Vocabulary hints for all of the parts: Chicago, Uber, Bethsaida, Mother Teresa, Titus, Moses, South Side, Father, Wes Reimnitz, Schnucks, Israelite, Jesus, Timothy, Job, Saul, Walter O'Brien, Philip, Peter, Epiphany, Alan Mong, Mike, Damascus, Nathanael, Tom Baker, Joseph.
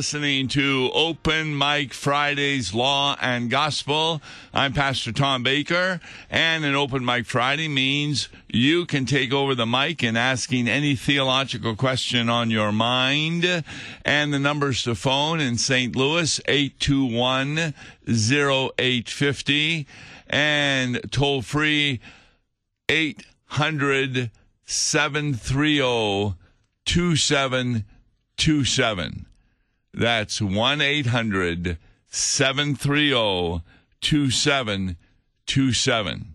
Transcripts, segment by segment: listening to Open Mic Friday's Law and Gospel. I'm Pastor Tom Baker, and an Open Mic Friday means you can take over the mic and asking any theological question on your mind. And the numbers to phone in St. Louis, 821-0850, and toll free 800-730-2727. That's 1-800-730-2727.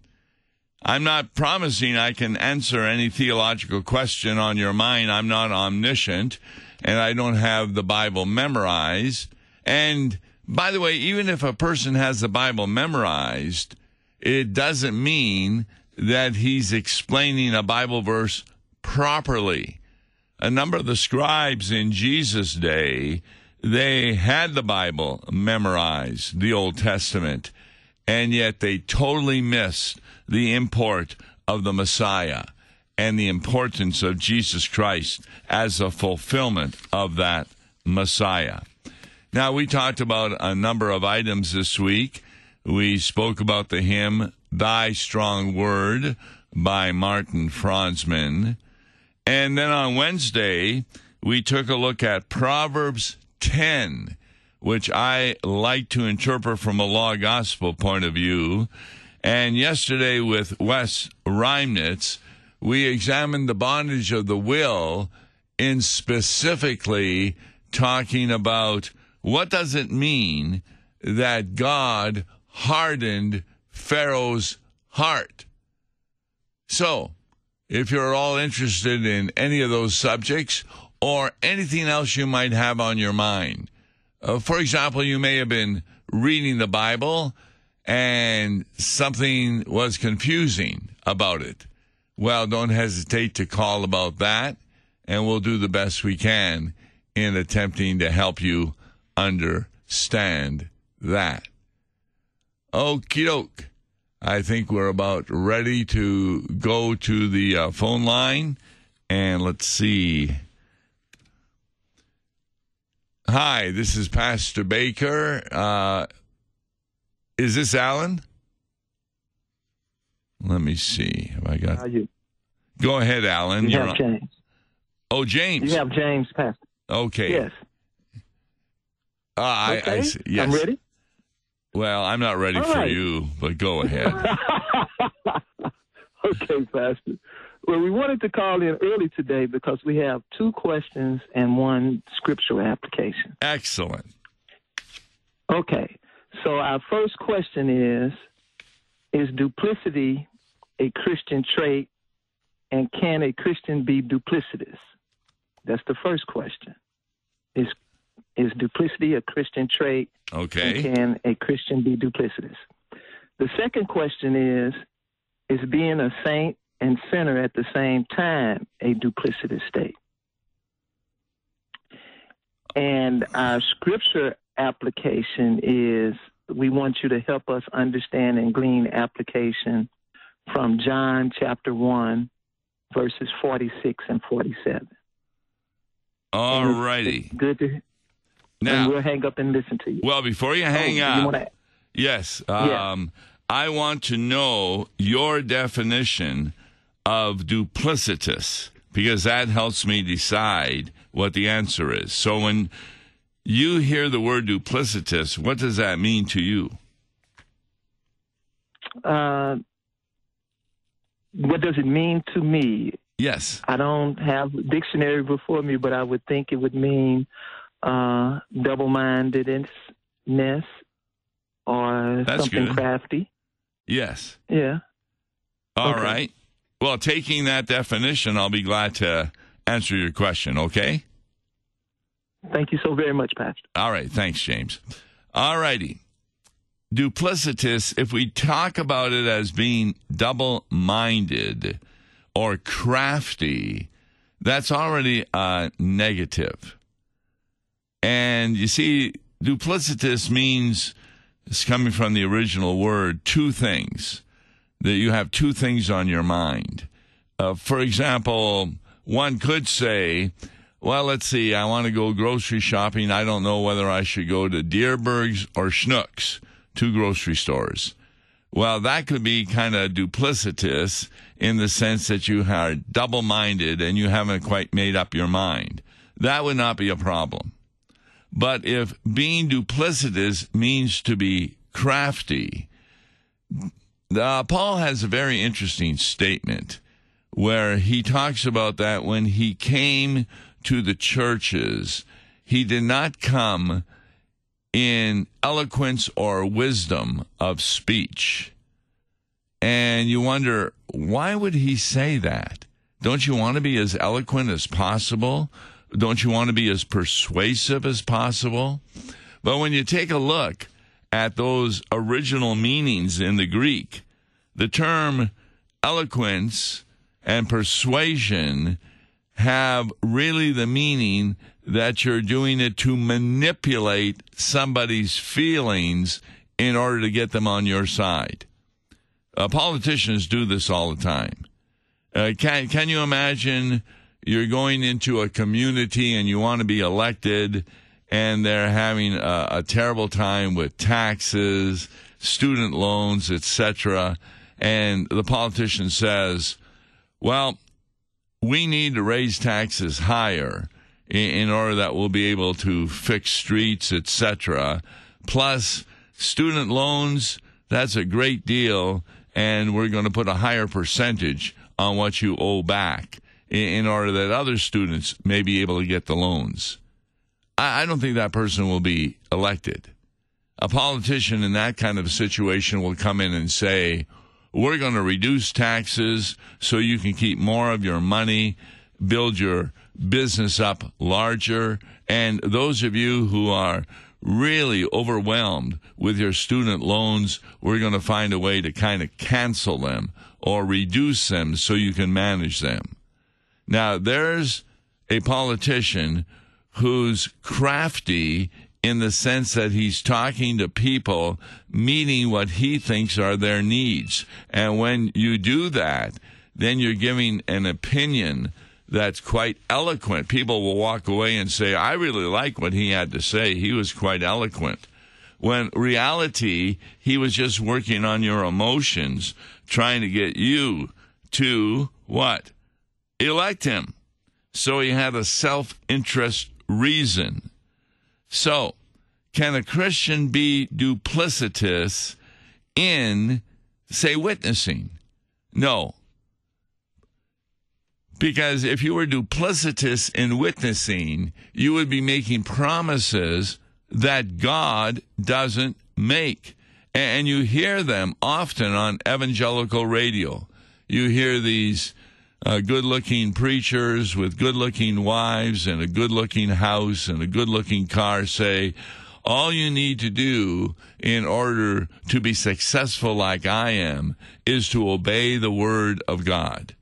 I'm not promising I can answer any theological question on your mind. I'm not omniscient, and I don't have the Bible memorized. And by the way, even if a person has the Bible memorized, it doesn't mean that he's explaining a Bible verse properly. A number of the scribes in Jesus' day, they had the Bible memorized, the Old Testament, and yet they totally missed the import of the Messiah and the importance of Jesus Christ as a fulfillment of that Messiah. Now, we talked about a number of items this week. We spoke about the hymn, Thy Strong Word, by Martin Franzmann. And then on Wednesday, we took a look at Proverbs 10, which I like to interpret from a law gospel point of view. And yesterday with Wes Reimnitz, we examined the bondage of the will in specifically talking about what does it mean that God hardened Pharaoh's heart. So, if you're at all interested in any of those subjects or anything else you might have on your mind. For example, you may have been reading the Bible and something was confusing about it. Well, don't hesitate to call about that, and we'll do the best we can in attempting to help you understand that. Okie doke. I think we're about ready to go to the phone line. And let's see. Hi, this is Pastor Baker. Is this Alan? Let me see. Have I got... How are you? Go ahead, Alan. You have James. Oh, James. You have James, Pastor. Okay. Yes. Okay. Yes. I'm ready. Well, I'm not ready for you, but go ahead. Okay, Pastor. Well, we wanted to call in early today because we have two questions and one scriptural application. Excellent. Okay. So our first question is duplicity a Christian trait, and can a Christian be duplicitous? That's the first question. Is duplicity a Christian trait? Okay. And can a Christian be duplicitous? The second question is being a saint and sinner at the same time a duplicitous state? And our scripture application is we want you to help us understand and glean application from John chapter 1, verses 46 and 47. All righty. Good to hear. Now, and we'll hang up and listen to you. Well, before you hang up, I want to know your definition of duplicitous, because that helps me decide what the answer is. So when you hear the word duplicitous, what does that mean to you? What does it mean to me? Yes. I don't have a dictionary before me, but I would think it would mean... double-mindedness or something crafty. Yes. Yeah. All right. Well, taking that definition, I'll be glad to answer your question, okay? Thank you so very much, Pastor. All right. Thanks, James. All righty. Duplicitous, if we talk about it as being double-minded or crafty, that's already a negative. And you see, duplicitous means, it's coming from the original word, two things, that you have two things on your mind. For example, one could say, well, let's see, I want to go grocery shopping. I don't know whether I should go to Dierbergs or Schnucks, two grocery stores. Well, that could be kind of duplicitous in the sense that you are double-minded and you haven't quite made up your mind. That would not be a problem. But if being duplicitous means to be crafty, Paul has a very interesting statement where he talks about that when he came to the churches, he did not come in eloquence or wisdom of speech. And you wonder, why would he say that? Don't you want to be as eloquent as possible? Don't you want to be as persuasive as possible? But when you take a look at those original meanings in the Greek, the term eloquence and persuasion have really the meaning that you're doing it to manipulate somebody's feelings in order to get them on your side. Politicians do this all the time. Can you imagine you're going into a community and you want to be elected, and they're having a terrible time with taxes, student loans, etc. And the politician says, well, we need to raise taxes higher in order that we'll be able to fix streets, etc. Plus, student loans, that's a great deal, and we're going to put a higher percentage on what you owe back in order that other students may be able to get the loans. I don't think that person will be elected. A politician in that kind of situation will come in and say, we're going to reduce taxes so you can keep more of your money, build your business up larger, and those of you who are really overwhelmed with your student loans, we're going to find a way to kind of cancel them or reduce them so you can manage them. Now, there's a politician who's crafty in the sense that he's talking to people, meeting what he thinks are their needs. And when you do that, then you're giving an opinion that's quite eloquent. People will walk away and say, I really like what he had to say. He was quite eloquent. When reality, he was just working on your emotions, trying to get you to what? Elect him. So he had a self-interest reason. So, can a Christian be duplicitous in, say, witnessing? No. Because if you were duplicitous in witnessing, you would be making promises that God doesn't make. And you hear them often on evangelical radio. You hear these good-looking preachers with good-looking wives and a good-looking house and a good-looking car say, all you need to do in order to be successful like I am is to obey the Word of God.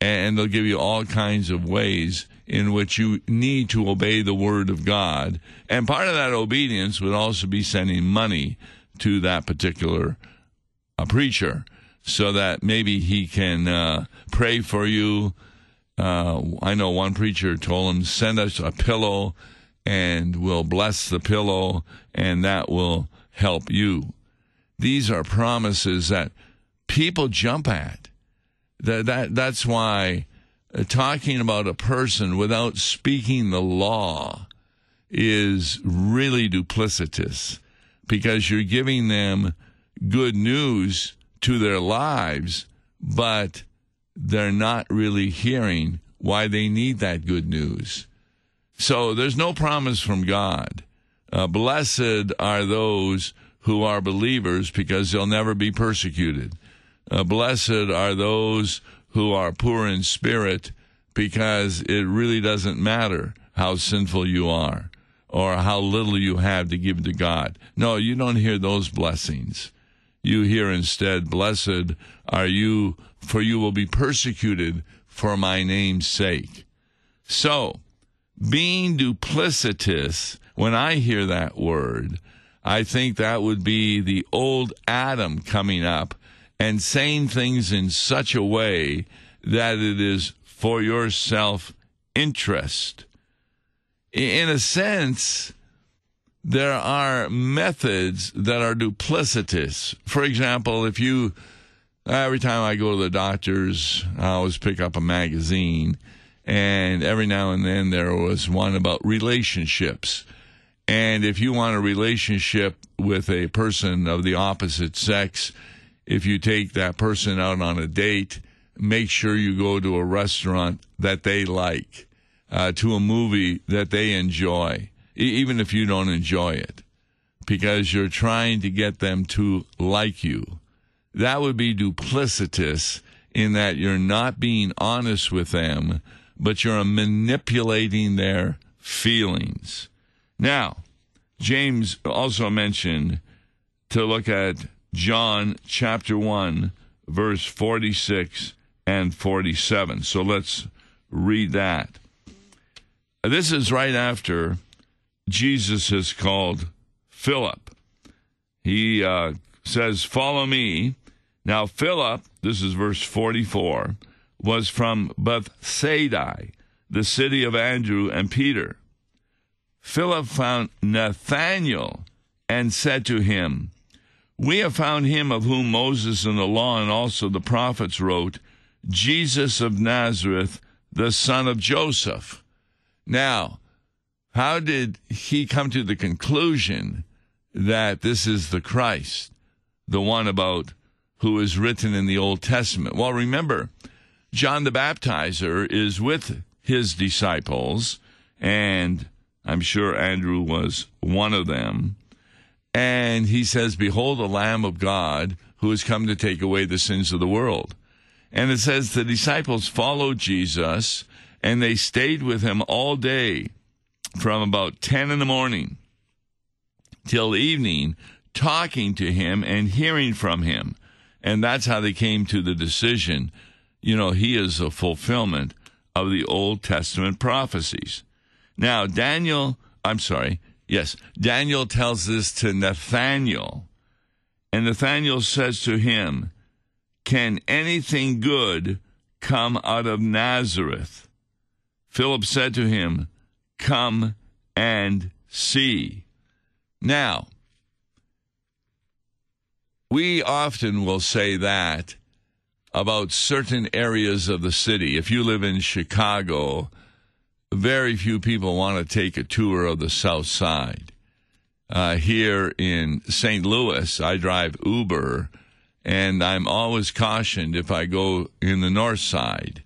And they'll give you all kinds of ways in which you need to obey the Word of God. And part of that obedience would also be sending money to that particular preacher, so that maybe he can pray for you. I know one preacher told him, send us a pillow and we'll bless the pillow and that will help you. These are promises that people jump at. That's why talking about a person without speaking the law is really duplicitous, because you're giving them good news to their lives, but they're not really hearing why they need that good news. So there's no promise from God. Blessed are those who are believers, because they'll never be persecuted. Blessed are those who are poor in spirit, because it really doesn't matter how sinful you are or how little you have to give to God. No, you don't hear those blessings. You hear instead, blessed are you, for you will be persecuted for my name's sake. So, being duplicitous, when I hear that word, I think that would be the old Adam coming up and saying things in such a way that it is for your self-interest. in a sense, there are methods that are duplicitous. For example, if you, every time I go to the doctor's, I always pick up a magazine, and every now and then there was one about relationships. And if you want a relationship with a person of the opposite sex, if you take that person out on a date, make sure you go to a restaurant that they like, to a movie that they enjoy, even if you don't enjoy it, because you're trying to get them to like you. That would be duplicitous in that you're not being honest with them, but you're manipulating their feelings. Now, James also mentioned to look at John chapter 1, verse 46 and 47. So let's read that. This is right after Jesus has called Philip. He says, "Follow me." Now, Philip, this is verse 44, was from Bethsaida, the city of Andrew and Peter. Philip found Nathanael and said to him, "We have found him of whom Moses and the law and also the prophets wrote, Jesus of Nazareth, the son of Joseph." Now, how did he come to the conclusion that this is the Christ, the one about who is written in the Old Testament? Well, remember, John the Baptizer is with his disciples, and I'm sure Andrew was one of them. And he says, "Behold, the Lamb of God who has come to take away the sins of the world." And it says the disciples followed Jesus, and they stayed with him all day from about 10 in the morning till evening, talking to him and hearing from him. And that's how they came to the decision, you know, he is a fulfillment of the Old Testament prophecies. Now, Daniel tells this to Nathanael, and Nathanael says to him, "Can anything good come out of Nazareth?" Philip said to him, "Come and see." Now, we often will say that about certain areas of the city. If you live in Chicago, very few people want to take a tour of the South Side. Here in St. Louis, I drive Uber, and I'm always cautioned if I go in the North Side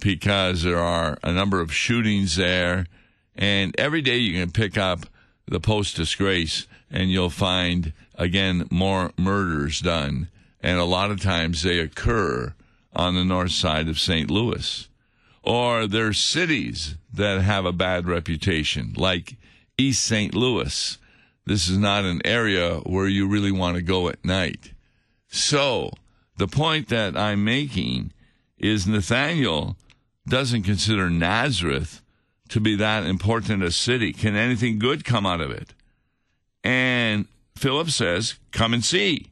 because there are a number of shootings there. And every day you can pick up the Post-Disgrace, and you'll find, again, more murders done. And a lot of times they occur on the North Side of St. Louis. Or there's cities that have a bad reputation, like East St. Louis. This is not an area where you really want to go at night. So the point that I'm making is Nathanael doesn't consider Nazareth to be that important a city. Can anything good come out of it? And Philip says, "Come and see."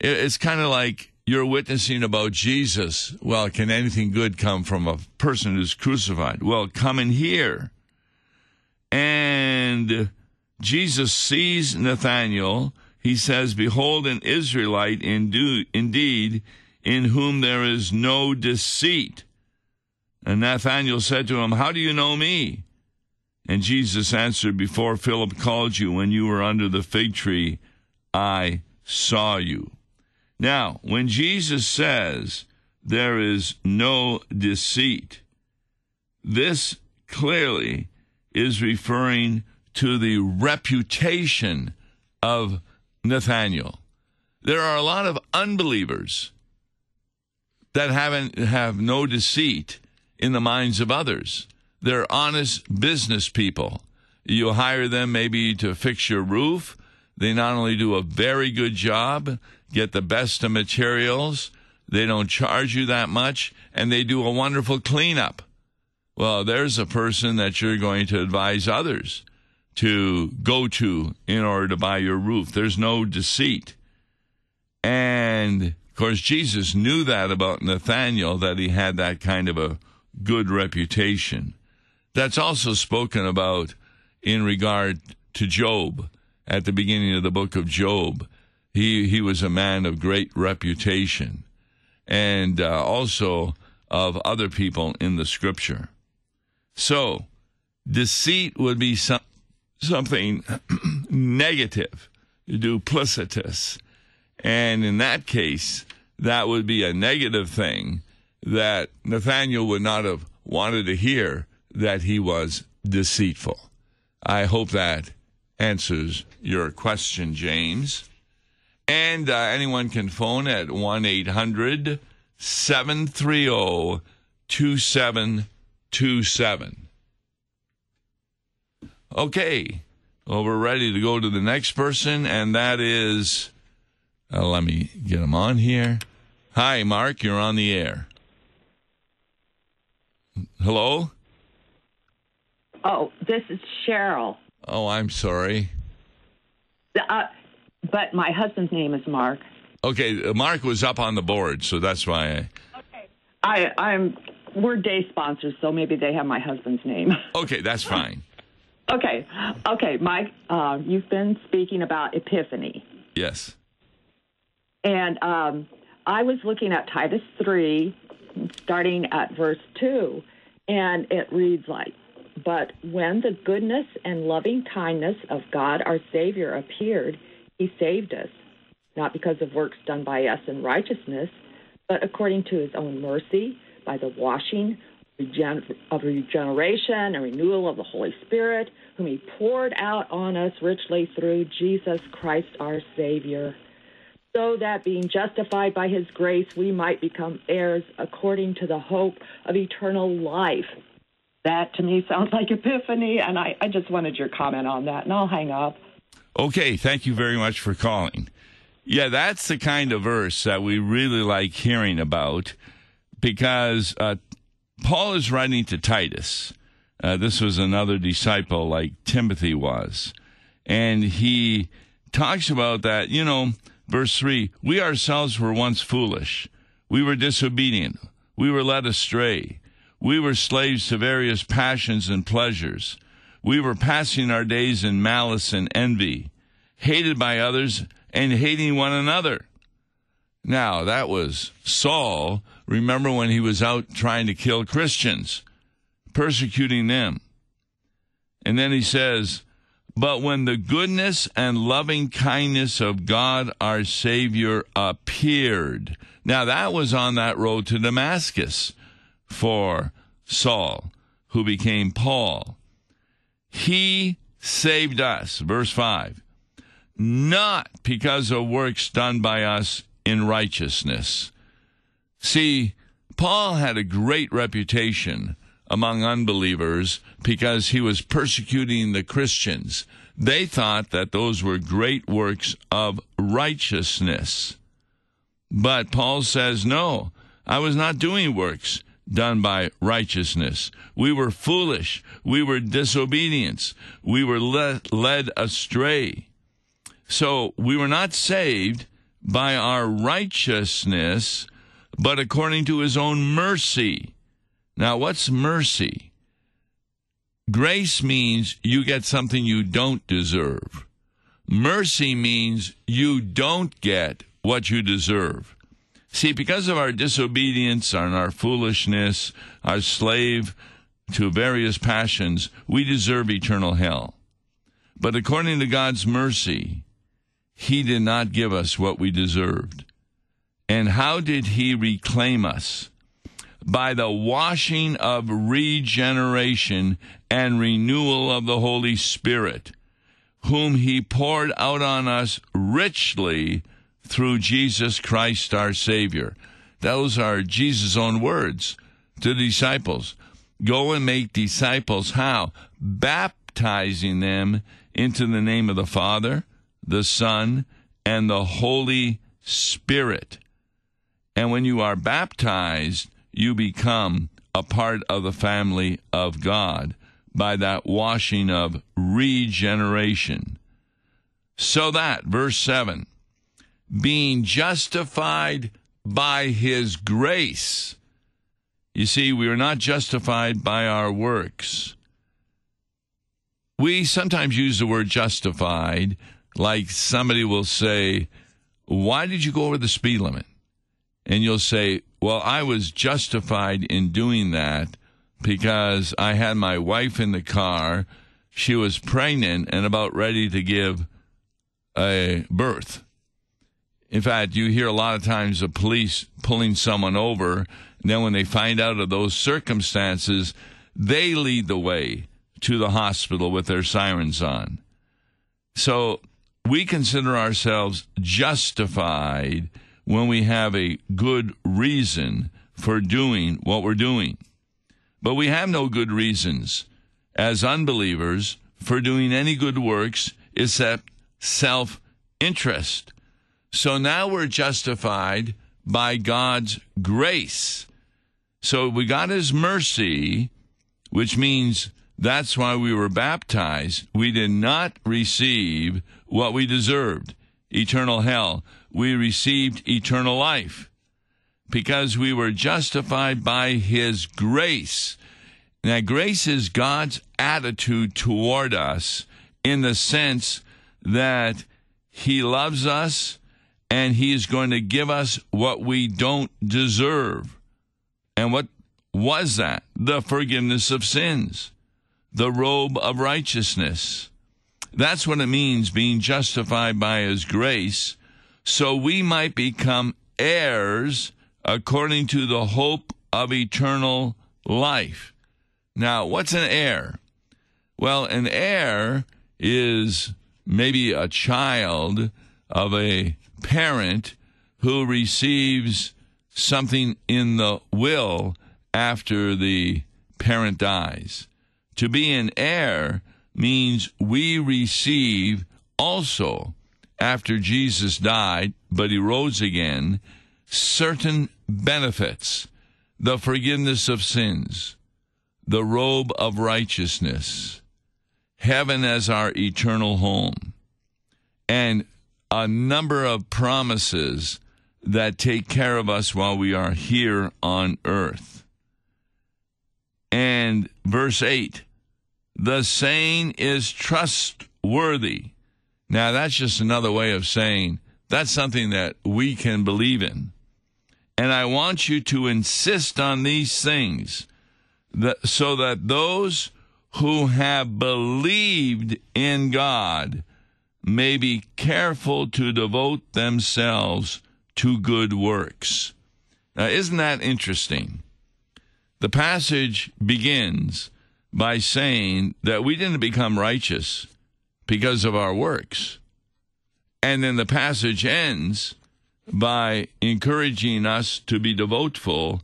It's kind of like, you're witnessing about Jesus. Well, can anything good come from a person who's crucified? Well, come and hear. And Jesus sees Nathanael. He says, "Behold, an Israelite indeed, in whom there is no deceit." And Nathanael said to him, "How do you know me?" And Jesus answered, "Before Philip called you, when you were under the fig tree, I saw you." Now, when Jesus says there is no deceit, this clearly is referring to the reputation of Nathanael. There are a lot of unbelievers that have no deceit in the minds of others. They're honest business people. You hire them maybe to fix your roof. They not only do a very good job, get the best of materials, they don't charge you that much, and they do a wonderful cleanup. Well, there's a person that you're going to advise others to go to in order to buy your roof. There's no deceit. And, of course, Jesus knew that about Nathanael, that he had that kind of a good reputation. That's also spoken about in regard to Job. At the beginning of the book of Job, he was a man of great reputation, and also of other people in the Scripture. So, deceit would be something negative, duplicitous. And in that case, that would be a negative thing that Nathanael would not have wanted to hear, that he was deceitful. I hope that answers your question, James. And anyone can phone at 1-800-730-2727. Okay, well, we're ready to go to the next person, and that is, let me get him on here. Hi, Mark, you're on the air. Hello? Oh, this is Cheryl. Oh, I'm sorry. But my husband's name is Mark. Okay, Mark was up on the board, so that's why We're day sponsors, so maybe they have my husband's name. Okay, that's fine. Okay, Mike, you've been speaking about Epiphany. Yes. And I was looking at Titus 3, starting at verse 2, and it reads like, "But when the goodness and loving kindness of God our Savior appeared, he saved us, not because of works done by us in righteousness, but according to his own mercy, by the washing of regeneration and renewal of the Holy Spirit, whom he poured out on us richly through Jesus Christ our Savior, so that being justified by his grace we might become heirs according to the hope of eternal life." That to me sounds like Epiphany, and I just wanted your comment on that, and I'll hang up. Okay, thank you very much for calling. Yeah, that's the kind of verse that we really like hearing about, because Paul is writing to Titus. This was another disciple like Timothy was. And he talks about that, verse 3, "We ourselves were once foolish. We were disobedient. We were led astray. We were slaves to various passions and pleasures. We were passing our days in malice and envy, hated by others and hating one another." Now, that was Saul. Remember when he was out trying to kill Christians, persecuting them. And then he says, "But when the goodness and loving kindness of God our Savior appeared." Now, that was on that road to Damascus for Saul, who became Paul. "He saved us," verse 5, "not because of works done by us in righteousness." See, Paul had a great reputation among unbelievers because he was persecuting the Christians. They thought that those were great works of righteousness. But Paul says, "No, I was not doing works done by righteousness. We were foolish. We were disobedient. We were led astray." So we were not saved by our righteousness, but according to his own mercy. Now, what's mercy? Grace means you get something you don't deserve. Mercy means you don't get what you deserve. See, because of our disobedience and our foolishness, our slave to various passions, we deserve eternal hell. But according to God's mercy, he did not give us what we deserved. And how did he reclaim us? By the washing of regeneration and renewal of the Holy Spirit, whom he poured out on us richly through Jesus Christ our Savior. Those are Jesus' own words to the disciples. Go and make disciples. How? Baptizing them into the name of the Father, the Son, and the Holy Spirit. And when you are baptized, you become a part of the family of God by that washing of regeneration. So that, verse 7, being justified by his grace. You see, we are not justified by our works, We sometimes use the word justified, like somebody will say, why did you go over the speed limit? And you'll say, well, I was justified in doing that because I had my wife in the car. She was pregnant and about ready to give a birth. In fact, you hear a lot of times the police pulling someone over, and then when they find out of those circumstances, they lead the way to the hospital with their sirens on. So we consider ourselves justified when we have a good reason for doing what we're doing. But we have no good reasons as unbelievers for doing any good works except self-interest. So now we're justified by God's grace. So we got his mercy, which means that's why we were baptized. We did not receive what we deserved, eternal hell. We received eternal life because we were justified by his grace. Now, grace is God's attitude toward us in the sense that he loves us and he is going to give us what we don't deserve. And what was that? The forgiveness of sins, the robe of righteousness. That's what it means, being justified by his grace, so we might become heirs according to the hope of eternal life. Now, what's an heir? Well, an heir is maybe a child of a parent who receives something in the will after the parent dies. To be an heir means we receive also, after Jesus died, but he rose again, certain benefits, the forgiveness of sins, the robe of righteousness, heaven as our eternal home, and a number of promises that take care of us while we are here on earth. And verse 8, the saying is trustworthy. Now, that's just another way of saying that's something that we can believe in. And I want you to insist on these things so that those who have believed in God may be careful to devote themselves to good works. Now, isn't that interesting? The passage begins by saying that we didn't become righteous because of our works. And then the passage ends by encouraging us to be devoteful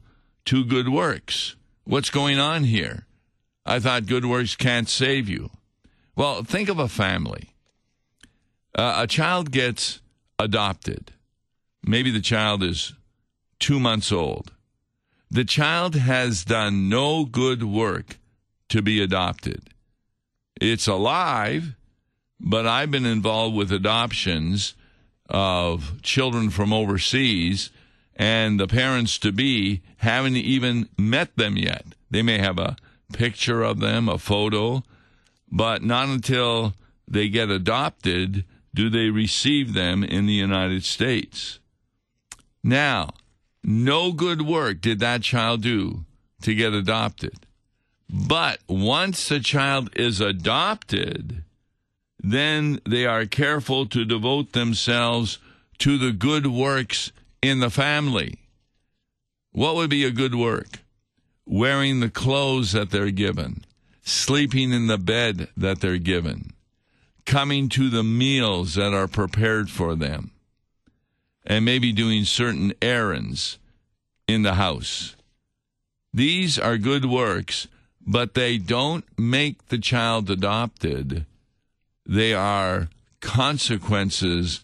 to good works. What's going on here? I thought good works can't save you. Well, think of a family. A child gets adopted. Maybe the child is 2 months old. The child has done no good work to be adopted. It's alive, but I've been involved with adoptions of children from overseas, and the parents-to-be haven't even met them yet. They may have a picture of them, a photo, but not until they get adopted do they receive them in the United States. Now, no good work did that child do to get adopted. But once the child is adopted, then they are careful to devote themselves to the good works in the family. What would be a good work? Wearing the clothes that they're given, sleeping in the bed that they're given, coming to the meals that are prepared for them, and maybe doing certain errands in the house. These are good works, but they don't make the child adopted. They are consequences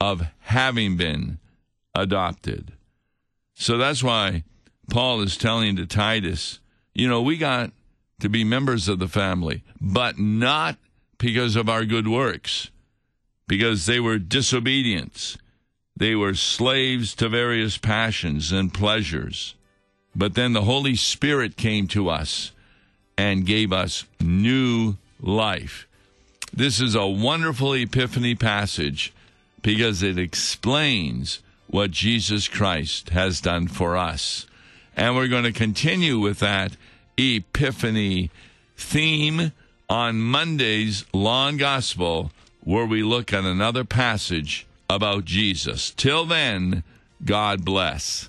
of having been adopted. So that's why Paul is telling to Titus, you know, we got to be members of the family, but not because of our good works, because they were disobedient. They were slaves to various passions and pleasures. But then the Holy Spirit came to us and gave us new life. This is a wonderful Epiphany passage because it explains what Jesus Christ has done for us. And we're going to continue with that Epiphany theme on Monday's Long Gospel, where we look at another passage about Jesus. Till then, God bless.